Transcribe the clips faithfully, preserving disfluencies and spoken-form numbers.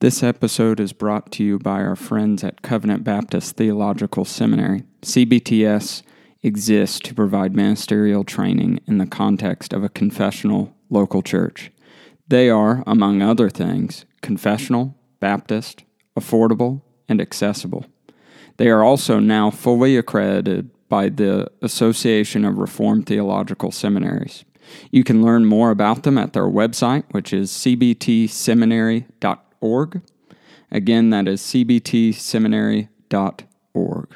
This episode is brought to you by our friends at Covenant Baptist Theological Seminary. C B T S exists to provide ministerial training in the context of a confessional local church. They are, among other things, confessional, Baptist, affordable, and accessible. They are also now fully accredited by the Association of Reformed Theological Seminaries. You can learn more about them at their website, which is c b t seminary dot org. Org. Again, that is c b t seminary dot org.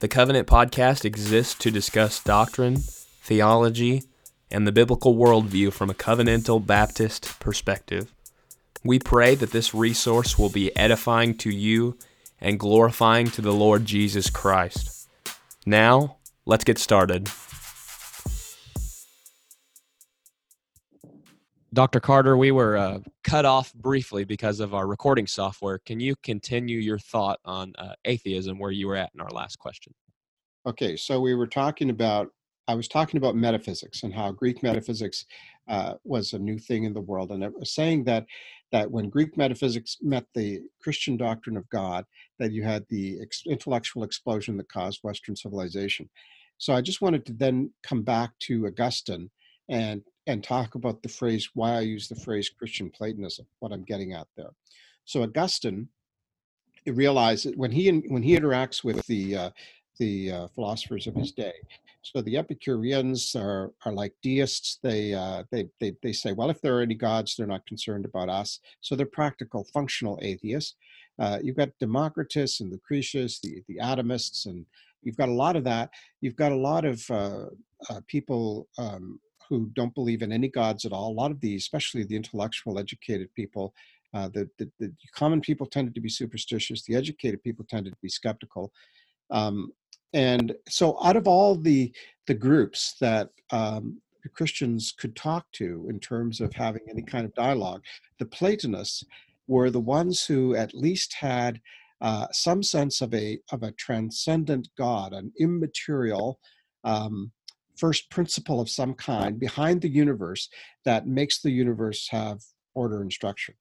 The Covenant Podcast exists to discuss doctrine, theology, and the biblical worldview from a covenantal Baptist perspective. We pray that this resource will be edifying to you and glorifying to the Lord Jesus Christ. Now, let's get started. Doctor Carter, we were uh, cut off briefly because of our recording software. Can you continue your thought on uh, atheism, where you were at in our last question? Okay, so we were talking about, I was talking about metaphysics and how Greek metaphysics uh, was a new thing in the world. And I was saying that that when Greek metaphysics met the Christian doctrine of God, that you had the ex- intellectual explosion that caused Western civilization. So I just wanted to then come back to Augustine and and talk about the phrase, why I use the phrase Christian Platonism, what I'm getting at there. So Augustine realized that when he when he interacts with the uh, the uh, philosophers of his day, so the Epicureans are are like deists. They, uh, they they they say, well, if there are any gods, they're not concerned about us. So they're practical, functional atheists. Uh, you've got Democritus and Lucretius, the the Atomists, and you've got a lot of that. You've got a lot of uh, uh, people. Um, who don't believe in any gods at all. A lot of these, especially the intellectual, educated people, uh, the, the, the common people tended to be superstitious, the educated people tended to be skeptical. Um, and so out of all the the groups that um, the Christians could talk to in terms of having any kind of dialogue, the Platonists were the ones who at least had uh, some sense of a, of a transcendent God, an immaterial, um, first principle of some kind behind the universe that makes the universe have order and structure.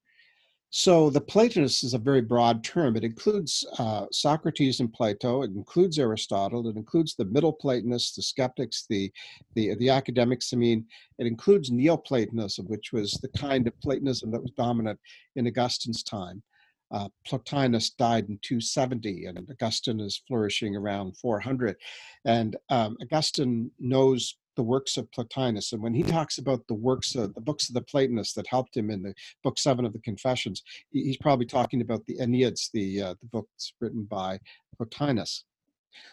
So the Platonist is a very broad term. It includes uh, Socrates and Plato. It includes Aristotle. It includes the Middle Platonists, the skeptics, the, the the academics. I mean, it includes Neoplatonism, which was the kind of Platonism that was dominant in Augustine's time. Uh, Plotinus died in two seventy, and Augustine is flourishing around four hundred. And um, Augustine knows the works of Plotinus, and when he talks about the works of the books of the Platonists that helped him in the book seven of the Confessions, he's probably talking about the Enneads, the uh, the books written by Plotinus.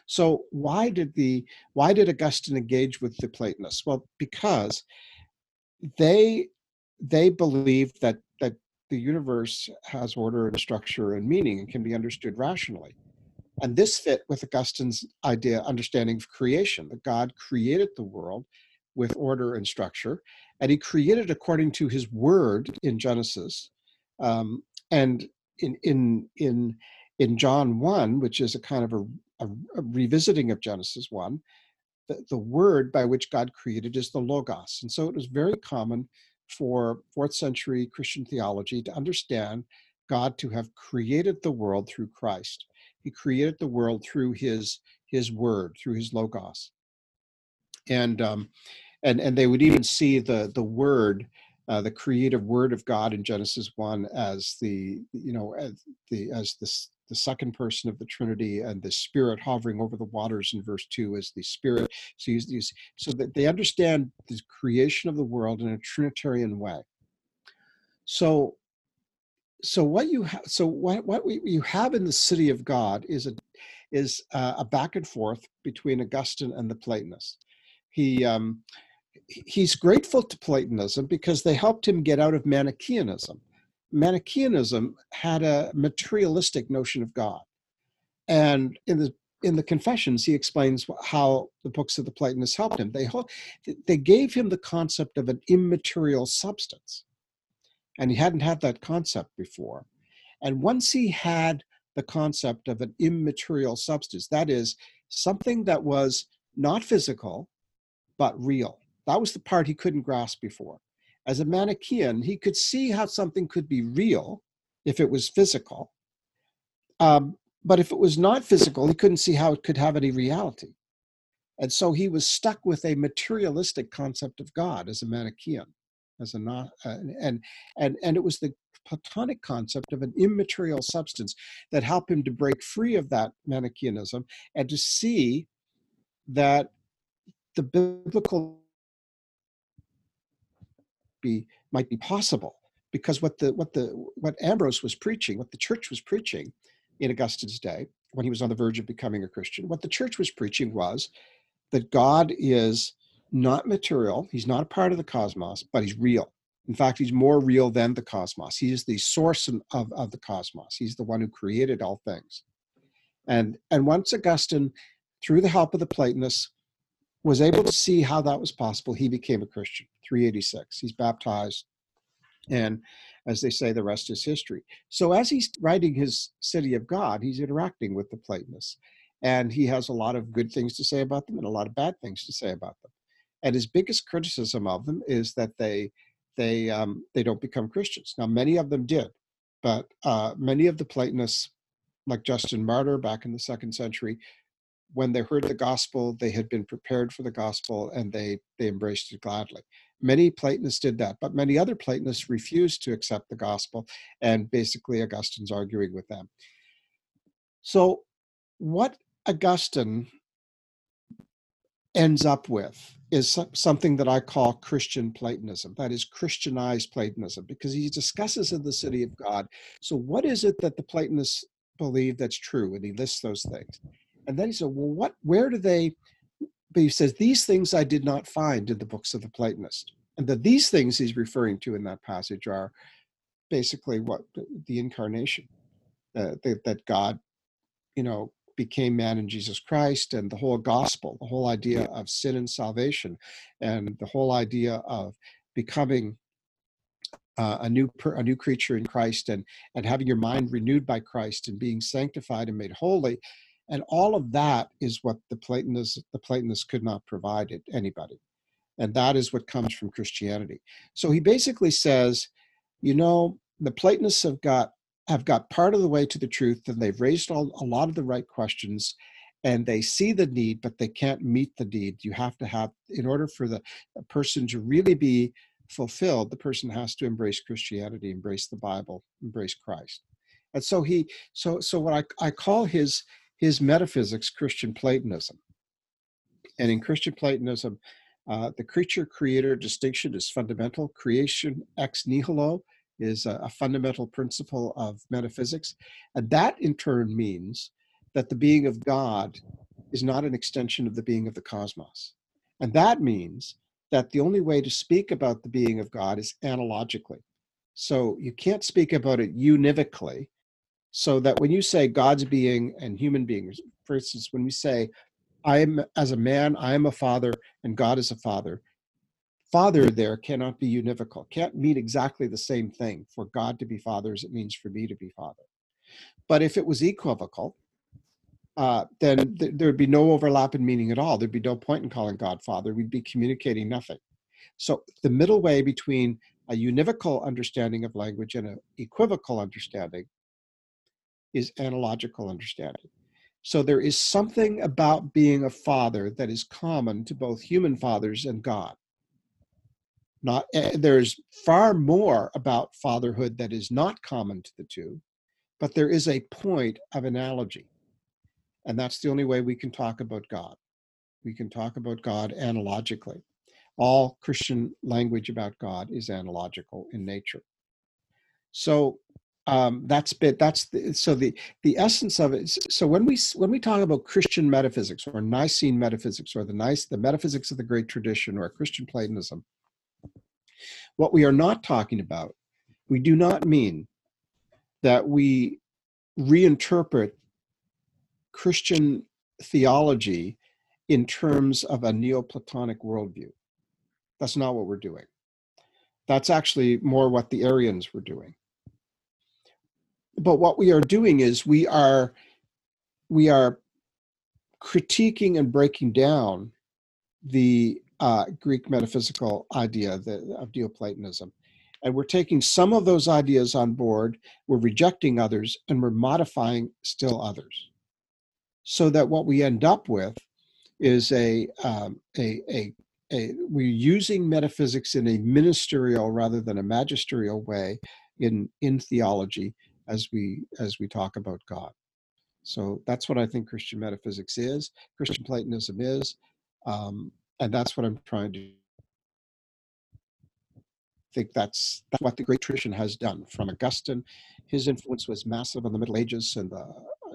So why did the why did Augustine engage with the Platonists? Well, because they they believed that that. The universe has order and structure and meaning and can be understood rationally. And this fit with Augustine's idea, understanding of creation, that God created the world with order and structure, and he created according to his word in Genesis. Um, and in, in, in, in John one, which is a kind of a, a, a revisiting of Genesis one, the, the word by which God created is the Logos. And so it was very common for fourth century Christian theology to understand God to have created the world through Christ. He created the world through his his word, through his Logos. And um, and and they would even see the the word, uh, the creative word of God in Genesis one as the you know as the as the the second person of the Trinity, and the Spirit hovering over the waters in verse two as the Spirit. So, he's, he's, so that they understand the creation of the world in a Trinitarian way. So, so what you have, so what what we, you have in the City of God is a is a, a back and forth between Augustine and the Platonists. He um, he's grateful to Platonism because they helped him get out of Manichaeanism. Manichaeanism had a materialistic notion of God. And in the in the Confessions, he explains how the books of the Platonists helped him. They, they gave him the concept of an immaterial substance. And he hadn't had that concept before. And once he had the concept of an immaterial substance, that is, something that was not physical, but real, That was the part he couldn't grasp before. As a Manichaean, he could see how something could be real if it was physical. Um, but if it was not physical, he couldn't see how it could have any reality. And so he was stuck with a materialistic concept of God as a Manichaean, as a not, uh, and, and, and it was the Platonic concept of an immaterial substance that helped him to break free of that Manichaeanism and to see that the biblical be, might be possible, because what the what the what Ambrose was preaching, what the church was preaching in Augustine's day, when he was on the verge of becoming a Christian, what the church was preaching was that God is not material, he's not a part of the cosmos, but he's real. In fact, he's more real than the cosmos. He is the source of, of the cosmos. He's the one who created all things. And, and once Augustine, through the help of the Platonists, was able to see how that was possible, he became a Christian, three eighty-six. He's baptized, and as they say, the rest is history. So as he's writing his City of God, he's interacting with the Platonists, and he has a lot of good things to say about them and a lot of bad things to say about them. And his biggest criticism of them is that they they um, they don't become Christians. Now, many of them did, but uh, many of the Platonists, like Justin Martyr back in the second century, when they heard the gospel, they had been prepared for the gospel, and they they embraced it gladly. Many Platonists did that, but many other Platonists refused to accept the gospel, and basically Augustine's arguing with them. So what Augustine ends up with is something that I call Christian Platonism, that is Christianized Platonism, because he discusses in the City of God, so what is it that the Platonists believe that's true? And he lists those things. And then he said, well, what, where do they, but he says, these things I did not find in the books of the Platonist. And that these things he's referring to in that passage are basically what the incarnation, uh, that, that God, you know, became man in Jesus Christ, and the whole gospel, the whole idea of sin and salvation, and the whole idea of becoming uh, a new per, a new creature in Christ, and and having your mind renewed by Christ, and being sanctified and made holy, and all of that is what the Platonists the Platonists could not provide it anybody, and that is what comes from Christianity. So he basically says, you know, the Platonists have got. have got part of the way to the truth, and they've raised all, a lot of the right questions, and they see the need, but they can't meet the need. You have to have, in order for the person to really be fulfilled, the person has to embrace Christianity, embrace the Bible, embrace Christ. And so he, so so what I, I call his, his metaphysics Christian Platonism. And in Christian Platonism, uh, the creature-creator distinction is fundamental. Creation ex nihilo is a, a fundamental principle of metaphysics. And that in turn means that the being of God is not an extension of the being of the cosmos. And that means that the only way to speak about the being of God is analogically. So you can't speak about it univocally, so that when you say God's being and human beings, for instance, when we say, I am as a man, I am a father, and God is a father, Father there cannot be univocal, can't mean exactly the same thing. For God to be father as it means for me to be father. But if it was equivocal, uh, then th there would be no overlap in meaning at all. There'd be no point in calling God father. We'd be communicating nothing. So the middle way between a univocal understanding of language and an equivocal understanding is analogical understanding. So there is something about being a father that is common to both human fathers and God. Not, there's far more about fatherhood that is not common to the two, but there is a point of analogy. And that's the only way we can talk about God. We can talk about God analogically. All Christian language about God is analogical in nature. So um, that's bit, that's the, so the, the essence of it. Is, so when we, when we talk about Christian metaphysics or Nicene metaphysics or the nice, the metaphysics of the great tradition or Christian Platonism, what we are not talking about, we do not mean that we reinterpret Christian theology in terms of a Neoplatonic worldview. That's not what we're doing. That's actually more what the Arians were doing. But what we are doing is we are, we are critiquing and breaking down the uh, Greek metaphysical idea that, of Neoplatonism. And we're taking some of those ideas on board, we're rejecting others, and we're modifying still others. So that what we end up with is a, um, a, a, a we're using metaphysics in a ministerial rather than a magisterial way in, in theology as we, as we talk about God. So that's what I think Christian metaphysics is, Christian Platonism is, um, and that's what I'm trying to do. I think that's, that's what the great tradition has done. From Augustine, his influence was massive on the Middle Ages, and the,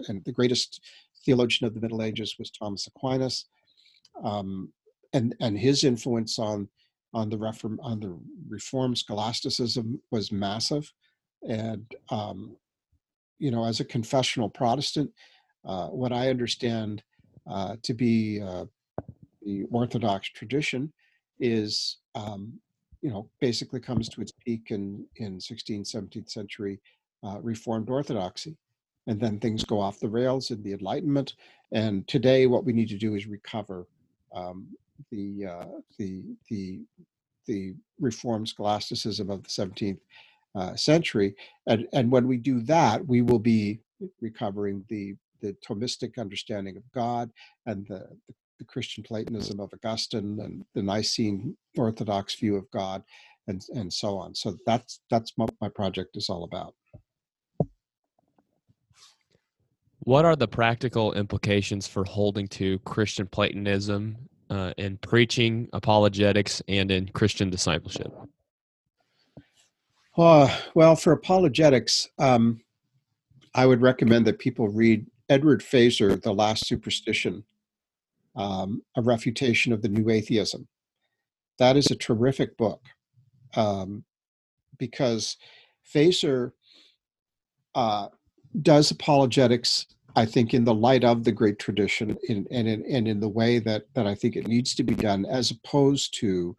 and the greatest theologian of the Middle Ages was Thomas Aquinas, um, and and his influence on on the Reform on the Reformed Scholasticism was massive, and um, you know, as a confessional Protestant, uh, what I understand uh, to be uh, the Orthodox tradition is, um, you know, basically comes to its peak in, in sixteenth, seventeenth century uh, Reformed Orthodoxy. And then things go off the rails in the Enlightenment. And today what we need to do is recover um, the, uh, the, the, the Reformed Scholasticism of the seventeenth Uh, century, and and when we do that, we will be recovering the the Thomistic understanding of God and the, the Christian Platonism of Augustine and the Nicene Orthodox view of God, and and so on. So that's that's what my project is all about. What are the practical implications for holding to Christian Platonism uh, in preaching, apologetics, and in Christian discipleship? Uh, well, for apologetics, um, I would recommend that people read Edward Feser, The Last Superstition, um, a refutation of the new atheism. That is a terrific book, um, because Feser uh, does apologetics, I think, in the light of the great tradition in, and, in, and in the way that, that I think it needs to be done, as opposed to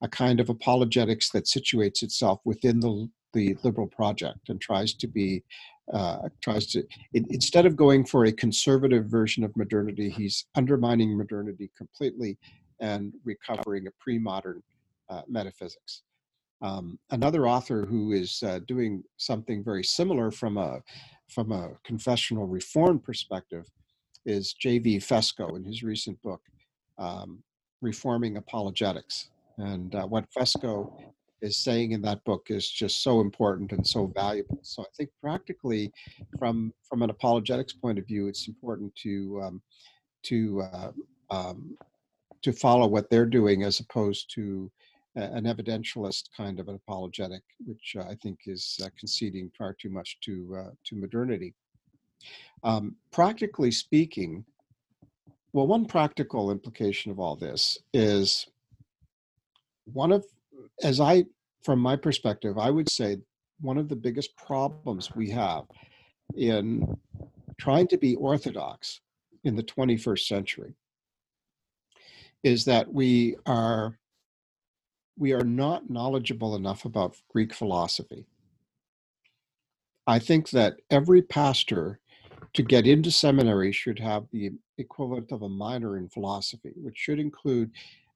a kind of apologetics that situates itself within the the liberal project and tries to be uh, tries to it, instead of going for a conservative version of modernity, he's undermining modernity completely and recovering a pre-modern uh, metaphysics. Um, another author who is uh, doing something very similar from a from a confessional reform perspective is J V Fesko in his recent book, um, Reforming Apologetics. And uh, what Fesko is saying in that book is just so important and so valuable. So I think practically, from from an apologetics point of view, it's important to um, to uh, um, to follow what they're doing, as opposed to an evidentialist kind of an apologetic, which uh, I think is uh, conceding far too much to uh, to modernity. Um, practically speaking, well, one practical implication of all this is, One of, as I, from my perspective, I would say one of the biggest problems we have in trying to be Orthodox in the twenty-first century is that we are, we are not knowledgeable enough about Greek philosophy. I think that every pastor to get into seminary should have the equivalent of a minor in philosophy, which should include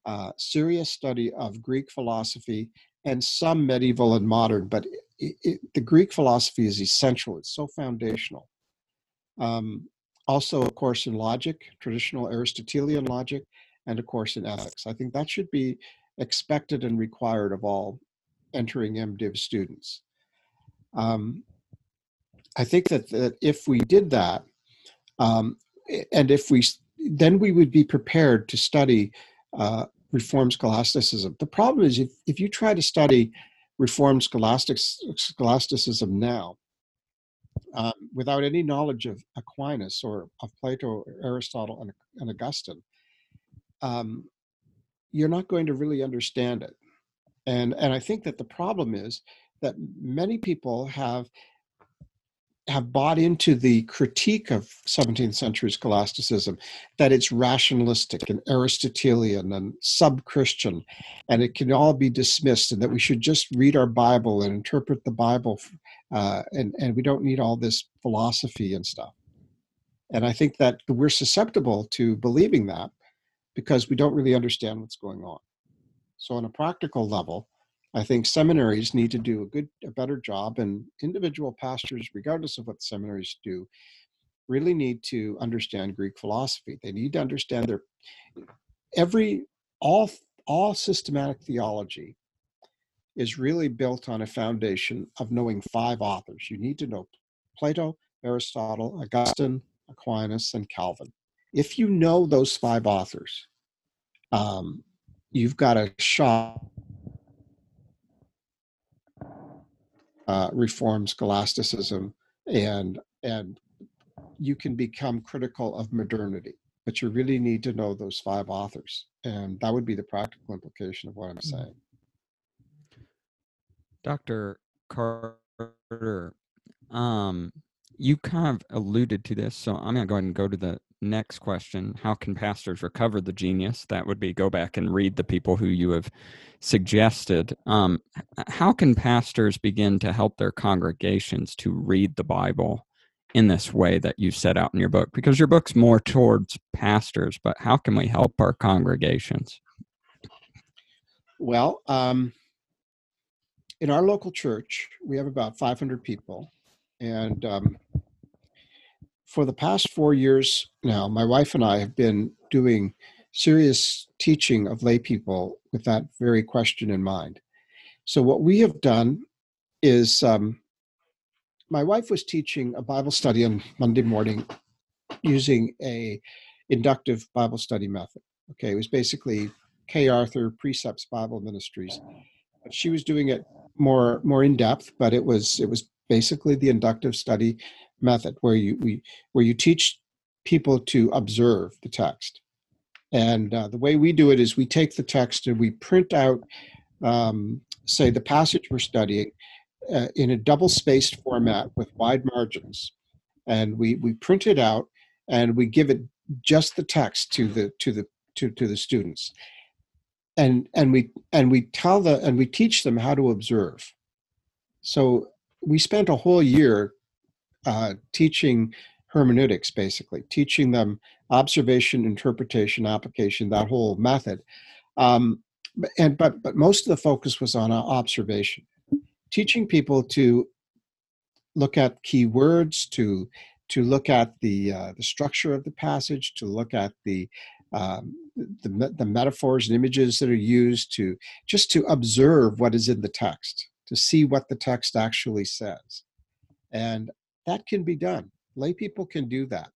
Uh, serious study of Greek philosophy and some medieval and modern, but it, it, the Greek philosophy is essential. It's so foundational. Um, also, a course in logic, traditional Aristotelian logic, and a course in ethics. I think that should be expected and required of all entering MDiv students. Um, I think that, that if we did that, um, and if we, then we would be prepared to study Uh, Reformed Scholasticism. The problem is, if, if you try to study Reformed scholastic, Scholasticism now, um, without any knowledge of Aquinas or of Plato, Aristotle, and, and Augustine, um, you're not going to really understand it. And, and I think that the problem is that many people have have bought into the critique of seventeenth century scholasticism, that it's rationalistic and Aristotelian and sub-Christian, and it can all be dismissed, and that we should just read our Bible and interpret the Bible, uh, and, and we don't need all this philosophy and stuff. And I think that we're susceptible to believing that, because we don't really understand what's going on. So on a practical level, I think seminaries need to do a good, a better job, and individual pastors, regardless of what seminaries do, really need to understand Greek philosophy. They need to understand their every all all systematic theology is really built on a foundation of knowing five authors. You need to know Plato, Aristotle, Augustine, Aquinas, and Calvin. If you know those five authors, um, you've got a shot. Uh, Reformed Scholasticism, and and you can become critical of modernity, but you really need to know those five authors, and that would be the practical implication of what I'm saying. Doctor Carter, um, you kind of alluded to this, so I'm going to go ahead and go to the next question. How can pastors recover the genius? That would be go back and read the people who you have suggested. Um, how can pastors begin to help their congregations to read the Bible in this way that you set out in your book? Because your book's more towards pastors, but how can we help our congregations? Well, um, in our local church, we have about five hundred people, and um, for the past four years now, my wife and I have been doing serious teaching of lay people with that very question in mind. So what we have done is, um, my wife was teaching a Bible study on Monday morning using a inductive Bible study method. Okay, it was basically K. Arthur Precepts Bible Ministries. She was doing it more more in depth, but it was it was basically the inductive study method, where you we, where you teach people to observe the text. And uh, the way we do it is we take the text and we print out, um, say, the passage we're studying uh, in a double-spaced format with wide margins. And we we print it out and we give it just the text to the to the to, to the students. And and we and we tell the and we teach them how to observe. So we spent a whole year Uh, teaching hermeneutics, basically teaching them observation, interpretation, application, that whole method. Um, and but but most of the focus was on observation, teaching people to look at key words, to to look at the uh, the structure of the passage, to look at the um, the the metaphors and images that are used, to just to observe what is in the text, to see what the text actually says, and that can be done. Lay people can do that.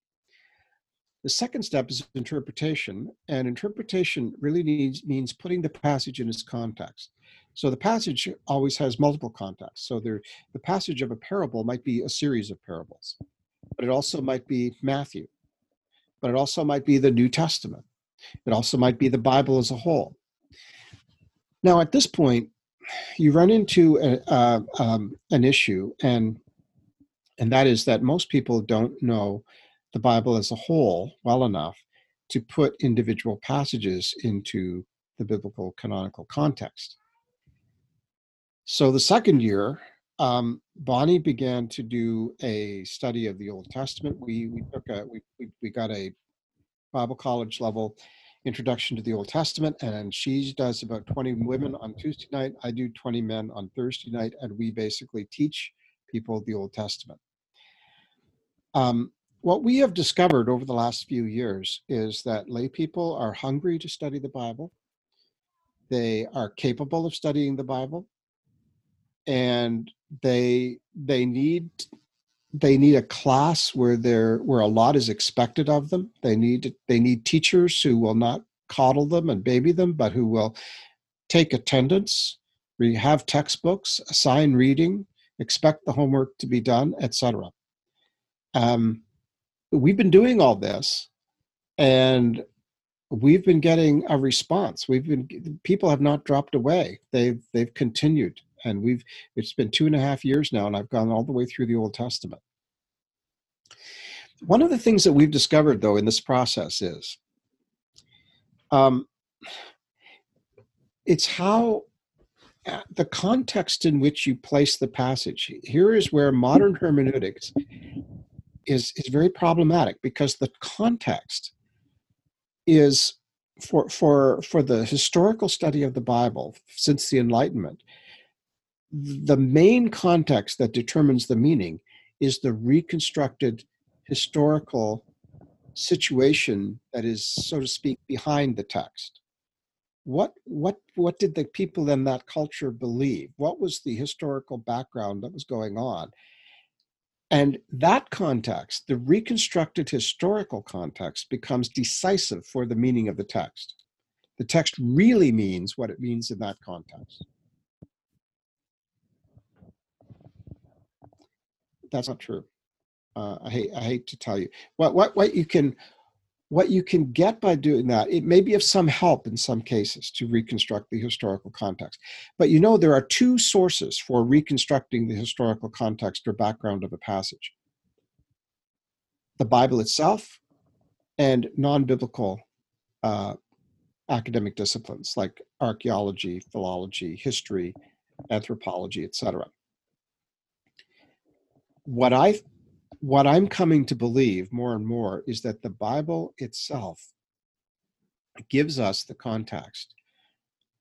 The second step is interpretation, and interpretation really needs, means putting the passage in its context. So the passage always has multiple contexts. So there, the passage of a parable might be a series of parables, but it also might be Matthew, but it also might be the New Testament. It also might be the Bible as a whole. Now, at this point, you run into a, uh, um, an issue, and And that is that most people don't know the Bible as a whole well enough to put individual passages into the biblical canonical context. So the second year, um, Bonnie began to do a study of the Old Testament. We we took a we we got a Bible college level introduction to the Old Testament, and she does about twenty women on Tuesday night. I do twenty men on Thursday night, and we basically teach people the Old Testament. Um, what we have discovered over the last few years is that lay people are hungry to study the Bible. They are capable of studying the Bible, and they they need they need a class where there where a lot is expected of them. They need they need teachers who will not coddle them and baby them, but who will take attendance, we have textbooks, assign reading, expect the homework to be done, et cetera. Um, we've been doing all this, and we've been getting a response. We've been people have not dropped away; they've they've continued, and we've it's been two and a half years now, and I've gone all the way through the Old Testament. One of the things that we've discovered, though, in this process is, um, it's how. the context in which you place the passage. Here is where modern hermeneutics is, is very problematic, because the context is for, for, for the historical study of the Bible since the Enlightenment, the main context that determines the meaning is the reconstructed historical situation that is, so to speak, behind the text. What, what, what did the people in that culture believe? What was the historical background that was going on? And that context, the reconstructed historical context, becomes decisive for the meaning of the text. The text really means what it means in that context. That's not true. Uh, I hate, I hate to tell you. What, what, what, you can, what you can get by doing that, it may be of some help in some cases to reconstruct the historical context. But you know, there are two sources for reconstructing the historical context or background of a passage: the Bible itself and non-biblical uh, academic disciplines like archaeology, philology, history, anthropology, et cetera. What I, what I'm coming to believe more and more is that the Bible itself gives us the context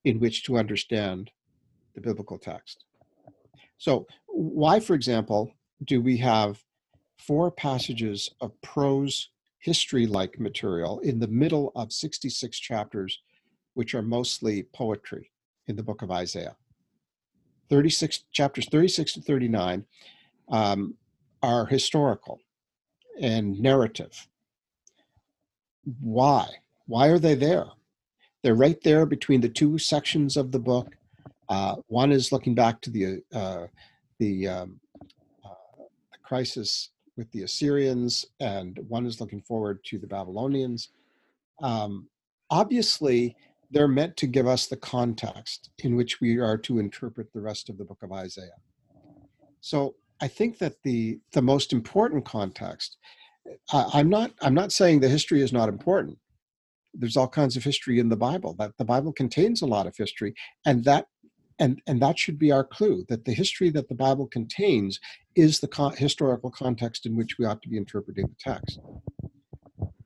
in which to understand the biblical text. So why, for example, do we have four passages of prose history-like material in the middle of sixty-six chapters, which are mostly poetry in the book of Isaiah? thirty-six chapters, thirty-six to thirty-nine, Um, are historical and narrative. Why? Why are they there? They're right there between the two sections of the book. Uh, one is looking back to the uh, the, um, uh, the crisis with the Assyrians, and one is looking forward to the Babylonians. Um, obviously, they're meant to give us the context in which we are to interpret the rest of the book of Isaiah. So I think that the the most important context, I, I'm not I'm not saying the history is not important. There's all kinds of history in the Bible. That the Bible contains a lot of history, and that and and that should be our clue, that the history that the Bible contains is the co- historical context in which we ought to be interpreting the text.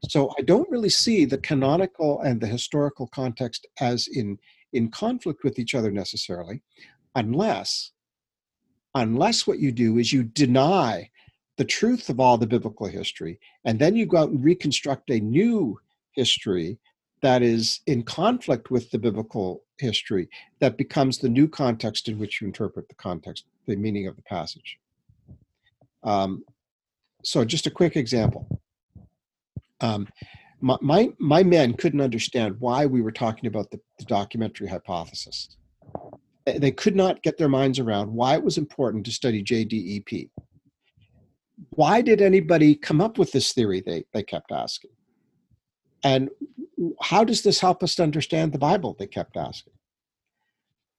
So I don't really see the canonical and the historical context as in in conflict with each other necessarily, unless Unless what you do is you deny the truth of all the biblical history, and then you go out and reconstruct a new history that is in conflict with the biblical history, that becomes the new context in which you interpret the context, the meaning of the passage. Um, so just a quick example. Um, my, my, my men couldn't understand why we were talking about the, the documentary hypothesis. They could not get their minds around why it was important to study J D E P. Why did anybody come up with this theory, they, they kept asking. And how does this help us to understand the Bible, they kept asking.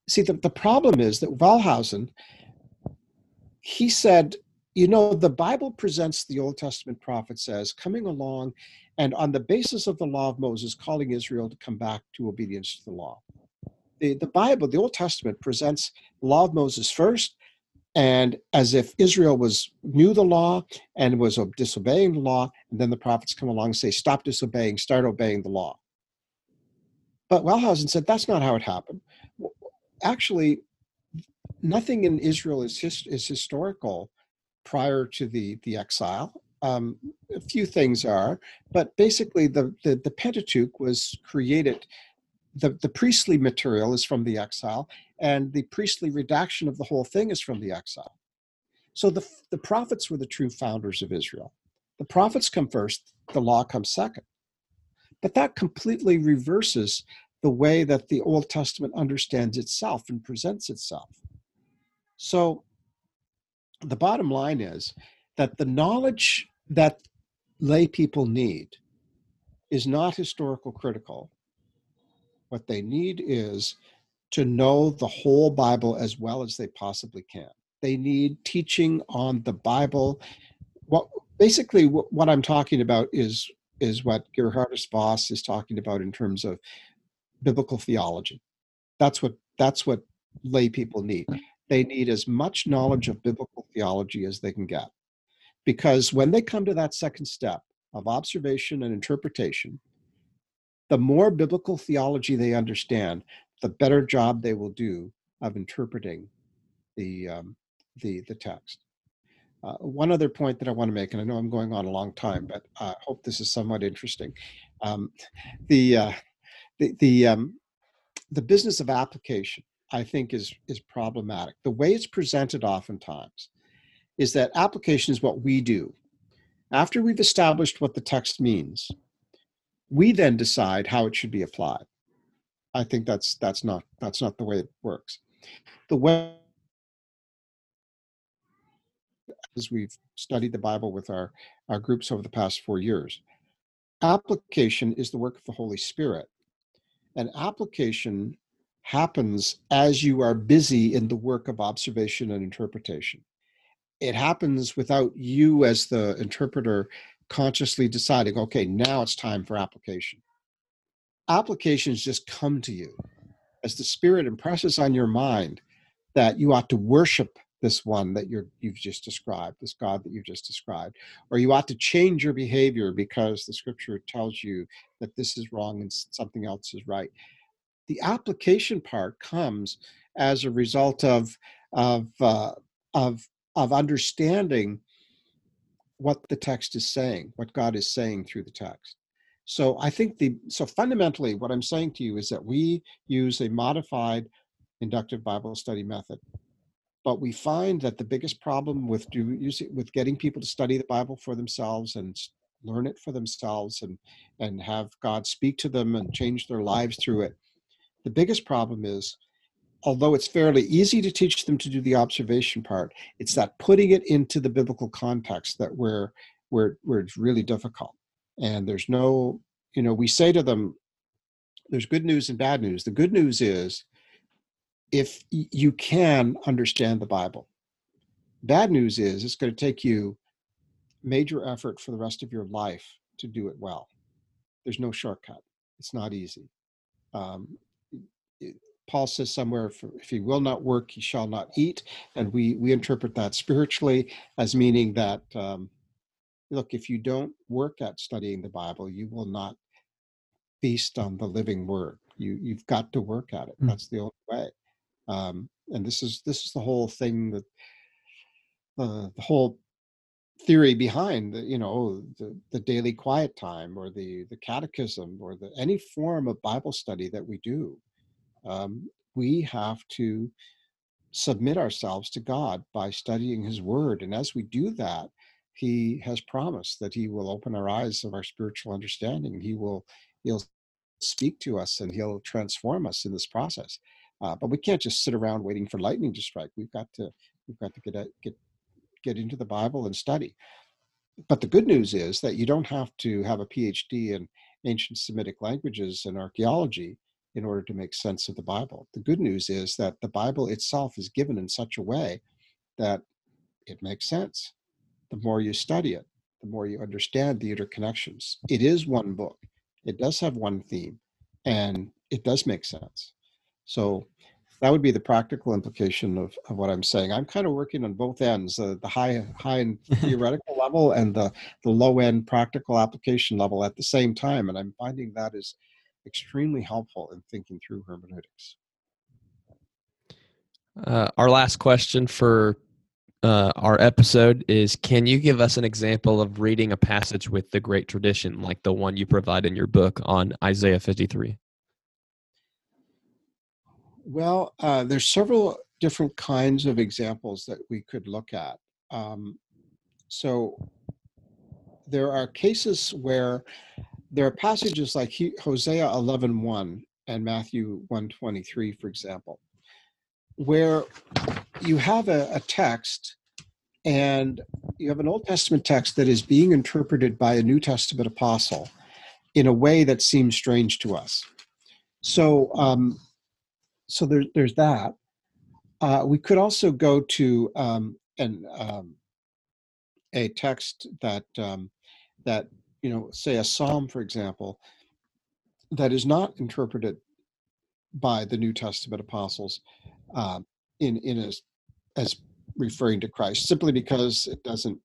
See, the, the problem is that Wellhausen, he said, you know, the Bible presents the Old Testament prophets as coming along and on the basis of the law of Moses, calling Israel to come back to obedience to the law. The, the Bible, the Old Testament, presents the law of Moses first, and as if Israel was knew the law and was disobeying the law, and then the prophets come along and say, stop disobeying, start obeying the law. But Wellhausen said that's not how it happened. Actually, nothing in Israel is, his, is historical prior to the, the exile. Um, a few things are, but basically the, the, the Pentateuch was created. The, the priestly material is from the exile, and the priestly redaction of the whole thing is from the exile. So the, the prophets were the true founders of Israel. The prophets come first, the law comes second. But that completely reverses the way that the Old Testament understands itself and presents itself. So the bottom line is that the knowledge that lay people need is not historical critical. What they need is to know the whole Bible as well as they possibly can. They need teaching on the Bible. What basically what, what I'm talking about is is what Gerhardus Voss is talking about in terms of biblical theology. That's what that's what lay people need. They need as much knowledge of biblical theology as they can get, because when they come to that second step of observation and interpretation, the more biblical theology they understand, the better job they will do of interpreting the, um, the, the text. Uh, one other point that I want to make, and I know I'm going on a long time, but I uh, hope this is somewhat interesting. Um, the, uh, the, the, um, the business of application, I think, is, is problematic. The way it's presented oftentimes is that application is what we do. After we've established what the text means, we then decide how it should be applied. I think that's, that's, not, that's not the way it works. The way, as we've studied the Bible with our, our groups over the past four years, application is the work of the Holy Spirit. And application happens as you are busy in the work of observation and interpretation. It happens without you as the interpreter consciously deciding, okay, now it's time for application. Applications just come to you as the Spirit impresses on your mind that you ought to worship this one that you're, you've just described, this God that you've just described, or you ought to change your behavior because the Scripture tells you that this is wrong and something else is right. The application part comes as a result of, of, uh, of, of understanding what the text is saying, what God is saying through the text. So I think the, so fundamentally what I'm saying to you is that we use a modified inductive Bible study method, but we find that the biggest problem with, do, with getting people to study the Bible for themselves and learn it for themselves and, and have God speak to them and change their lives through it, the biggest problem is, although it's fairly easy to teach them to do the observation part, it's that putting it into the biblical context that where, where, where it's really difficult. And there's no, you know, we say to them, there's good news and bad news. The good news is if you can understand the Bible. Bad news is it's going to take you major effort for the rest of your life to do it well. There's no shortcut. It's not easy. Um, it, Paul says somewhere, if, if he will not work, he shall not eat. And we, we interpret that spiritually as meaning that, um, look, if you don't work at studying the Bible, you will not feast on the living word. You, you've got to work at it. That's the only way. Um, and this is, this is the whole thing, that uh, the whole theory behind, the, you know, the, the daily quiet time or the, the catechism or the, any form of Bible study that we do. Um, we have to submit ourselves to God by studying his word. And as we do that, he has promised that he will open our eyes of our spiritual understanding. He will, he'll speak to us and he'll transform us in this process. Uh, but we can't just sit around waiting for lightning to strike. We've got to, we've got to get, a, get, get into the Bible and study. But the good news is that you don't have to have a PhD in ancient Semitic languages and archaeology in order to make sense of the Bible. The good news is that the Bible itself is given in such a way that it makes sense. The more you study it, the more you understand the interconnections. It is one book. It does have one theme, and it does make sense. So that would be the practical implication of, of what I'm saying. I'm kind of working on both ends, uh, the high, high and theoretical level and the, the low end practical application level at the same time. And I'm finding that is extremely helpful in thinking through hermeneutics. Uh, our last question for uh, our episode is, can you give us an example of reading a passage with the great tradition, like the one you provide in your book on Isaiah fifty-three? Well, uh, there's several different kinds of examples that we could look at. Um, so there are cases where there are passages like Hosea eleven one and Matthew one twenty-three, for example, where you have a, a text and you have an Old Testament text that is being interpreted by a New Testament apostle in a way that seems strange to us. So, um, so there, there's that. Uh, we could also go to um, an, um, a text that um, that. you know, say a psalm, for example, that is not interpreted by the New Testament apostles uh, in, in as, as referring to Christ, simply because it doesn't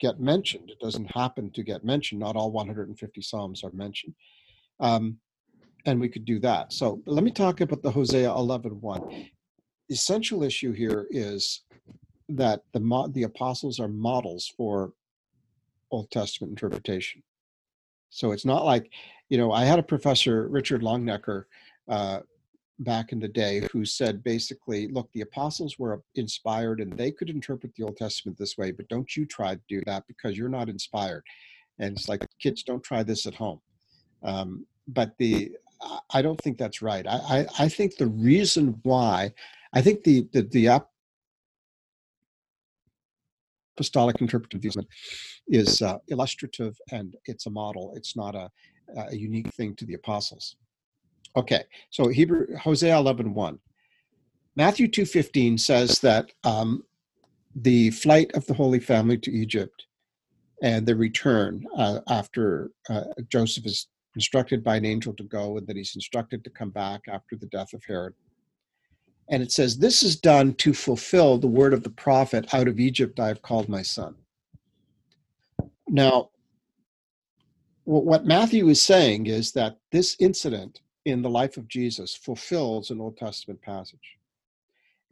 get mentioned. It doesn't happen to get mentioned. Not all one hundred fifty psalms are mentioned. Um, and we could do that. So let me talk about the Hosea eleven one. Essential issue here is that the, the apostles are models for Old Testament interpretation. So it's not like, you know, I had a professor, Richard Longnecker, uh, back in the day, who said basically, look, the apostles were inspired and they could interpret the Old Testament this way, but don't you try to do that because you're not inspired. And it's like, kids, don't try this at home. Um, but the, I don't think that's right. I, I, I think the reason why, I think the, the, the apostolic interpretive view is uh, illustrative and it's a model. It's not a, a unique thing to the apostles. Okay, so Hebrew, Hosea eleven one. Matthew two fifteen says that um, the flight of the Holy Family to Egypt and the return uh, after uh, Joseph is instructed by an angel to go and that he's instructed to come back after the death of Herod. And it says, this is done to fulfill the word of the prophet, out of Egypt I have called my son. Now, what Matthew is saying is that this incident in the life of Jesus fulfills an Old Testament passage.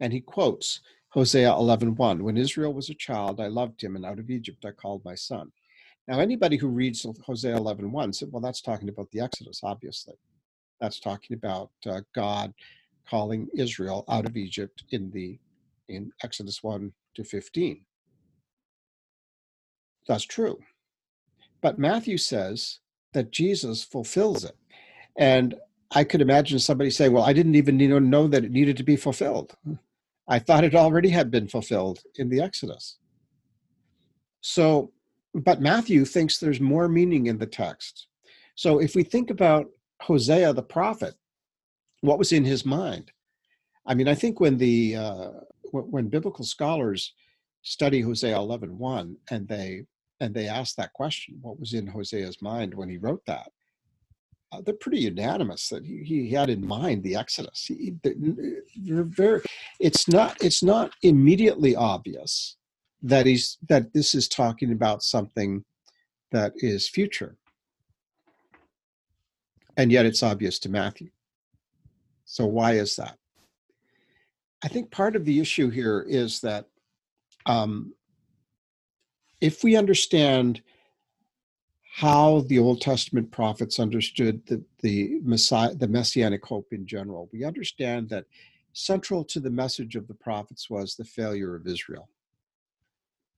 And he quotes Hosea eleven one, when Israel was a child, I loved him, and out of Egypt I called my son. Now, anybody who reads Hosea eleven one said, well, that's talking about the Exodus, obviously. That's talking about uh, God calling Israel out of Egypt in the in Exodus one to fifteen. That's true. But Matthew says that Jesus fulfills it. And I could imagine somebody saying, well, I didn't even know that it needed to be fulfilled. I thought it already had been fulfilled in the Exodus. So, but Matthew thinks there's more meaning in the text. So if we think about Hosea the prophet, what was in his mind? I mean, I think when the uh, when biblical scholars study Hosea eleven one and they and they ask that question, what was in Hosea's mind when he wrote that? Uh, they're pretty unanimous that he, he had in mind the Exodus. He, they're very, it's not it's not immediately obvious that he's that this is talking about something that is future, and yet it's obvious to Matthew. So why is that? I think part of the issue here is that um, if we understand how the Old Testament prophets understood the, the, Messiah, the Messianic hope in general, we understand that central to the message of the prophets was the failure of Israel.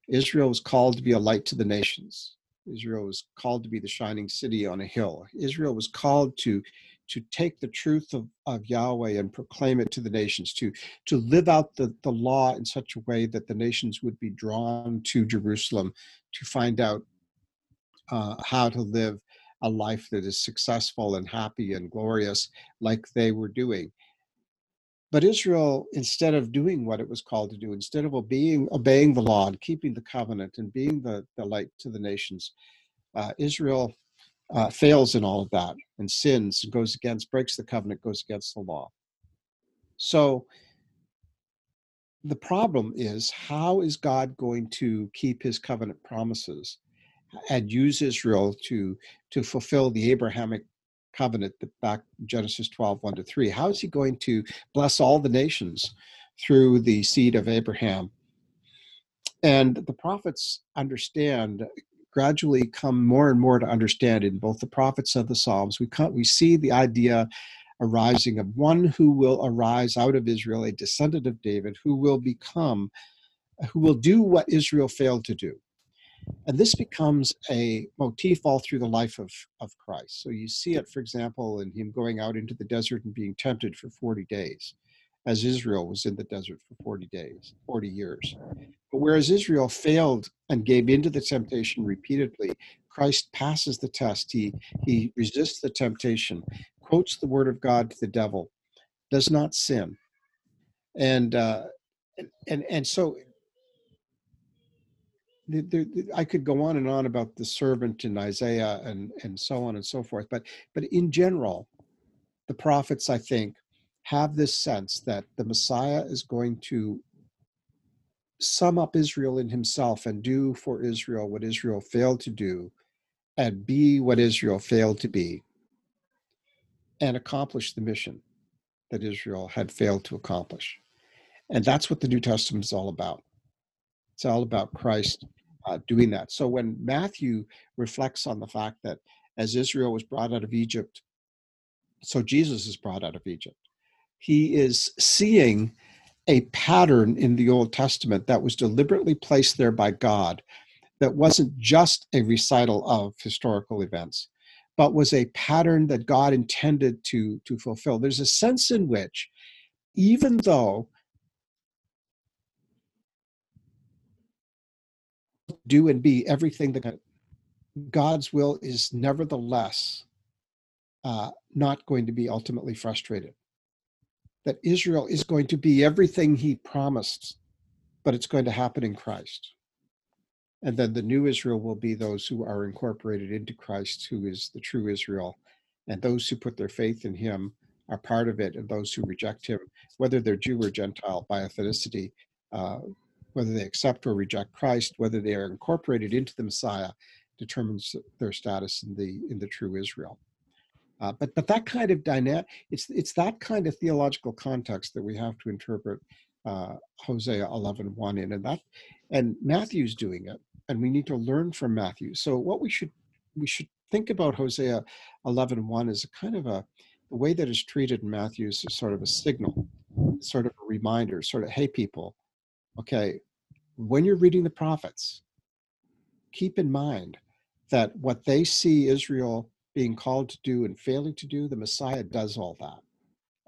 Israel was called to be a light to the nations. Israel was called to be the shining city on a hill. Israel was called to, to take the truth of, of Yahweh and proclaim it to the nations, to, to live out the, the law in such a way that the nations would be drawn to Jerusalem to find out Uh, how to live a life that is successful and happy and glorious like they were doing. But Israel, instead of doing what it was called to do, instead of obeying, obeying the law and keeping the covenant and being the, the light to the nations, uh, Israel uh, fails in all of that and sins, goes against, breaks the covenant, goes against the law. So the problem is, how is God going to keep his covenant promises and use Israel to, to fulfill the Abrahamic covenant that back Genesis twelve, one to three? How is he going to bless all the nations through the seed of Abraham? And the prophets understand, gradually come more and more to understand, in both the prophets and the Psalms, we, can't, we see the idea arising of one who will arise out of Israel, a descendant of David, who will become, who will do what Israel failed to do. And this becomes a motif all through the life of, of Christ. So you see it, for example, in him going out into the desert and being tempted for forty days, as Israel was in the desert for forty days, forty years. But whereas Israel failed and gave into the temptation repeatedly, Christ passes the test. He, he resists the temptation, quotes the word of God to the devil, does not sin. And, uh, and, and so... I could go on and on about the servant in Isaiah and, and so on and so forth. But, but in general, the prophets, I think, have this sense that the Messiah is going to sum up Israel in himself and do for Israel what Israel failed to do and be what Israel failed to be. and accomplish the mission that Israel had failed to accomplish. And that's what the New Testament is all about. It's all about Christ uh, doing that. So when Matthew reflects on the fact that as Israel was brought out of Egypt, so Jesus is brought out of Egypt, he is seeing a pattern in the Old Testament that was deliberately placed there by God, that wasn't just a recital of historical events, but was a pattern that God intended to, to fulfill. There's a sense in which, even though do and be everything that God's will is nevertheless uh, not going to be ultimately frustrated, that Israel is going to be everything he promised, but it's going to happen in Christ. And then the new Israel will be those who are incorporated into Christ, who is the true Israel. And those who put their faith in him are part of it. And those who reject him, whether they're Jew or Gentile by ethnicity, uh, whether they accept or reject Christ, whether they are incorporated into the Messiah, determines their status in the in the true Israel. Uh, but but that kind of dynamic, it's it's that kind of theological context that we have to interpret uh, Hosea eleven one in, and that and Matthew's doing it. And we need to learn from Matthew. So what we should we should think about Hosea eleven one is a kind of a, the way that is treated in Matthew is sort of a signal, sort of a reminder, sort of, hey people, okay, when you're reading the prophets, keep in mind that what they see Israel being called to do and failing to do, the Messiah does all that.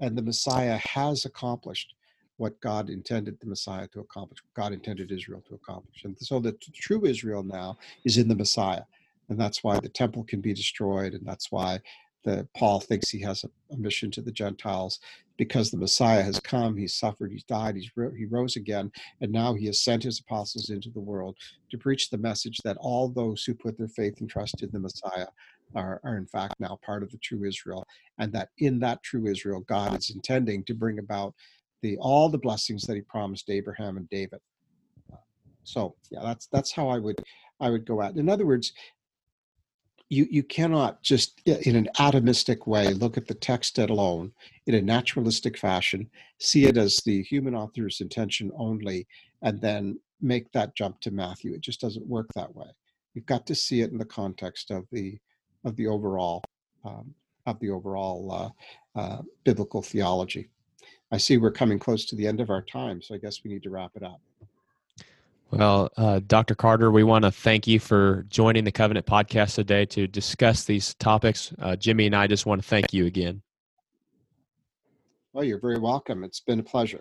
And the Messiah has accomplished what God intended the Messiah to accomplish, what God intended Israel to accomplish. And so the true Israel now is in the Messiah. And that's why the temple can be destroyed. And that's why the, Paul thinks he has a, a mission to the Gentiles, because the Messiah has come, he's suffered, he's died, he's, he rose again. And now he has sent his apostles into the world to preach the message that all those who put their faith and trust in the Messiah Are, are in fact now part of the true Israel, and that in that true Israel, God is intending to bring about the all the blessings that he promised Abraham and David. So yeah, that's that's how I would I would go at it. In other words, you you cannot just in an atomistic way look at the text alone in a naturalistic fashion, see it as the human author's intention only, and then make that jump to Matthew. It just doesn't work that way. You've got to see it in the context of the of the overall, um, of the overall uh, uh, biblical theology. I see we're coming close to the end of our time, so I guess we need to wrap it up. Well, uh, Doctor Carter, we want to thank you for joining the Covenant Podcast today to discuss these topics. Uh, Jimmy and I just want to thank you again. Well, you're very welcome. It's been a pleasure.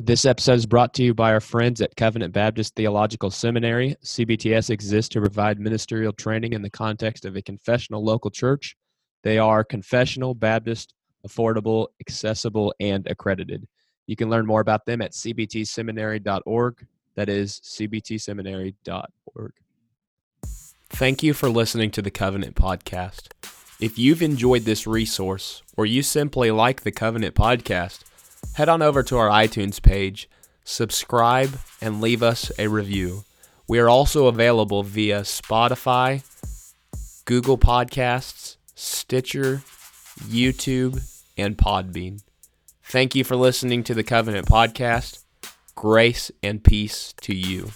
This episode is brought to you by our friends at Covenant Baptist Theological Seminary. C B T S exists to provide ministerial training in the context of a confessional local church. They are confessional, Baptist, affordable, accessible, and accredited. You can learn more about them at c b t seminary dot org. That is c b t seminary dot org. Thank you for listening to the Covenant Podcast. If you've enjoyed this resource, or you simply like the Covenant Podcast, head on over to our iTunes page, subscribe, and leave us a review. We are also available via Spotify, Google Podcasts, Stitcher, YouTube, and Podbean. Thank you for listening to the Covenant Podcast. Grace and peace to you.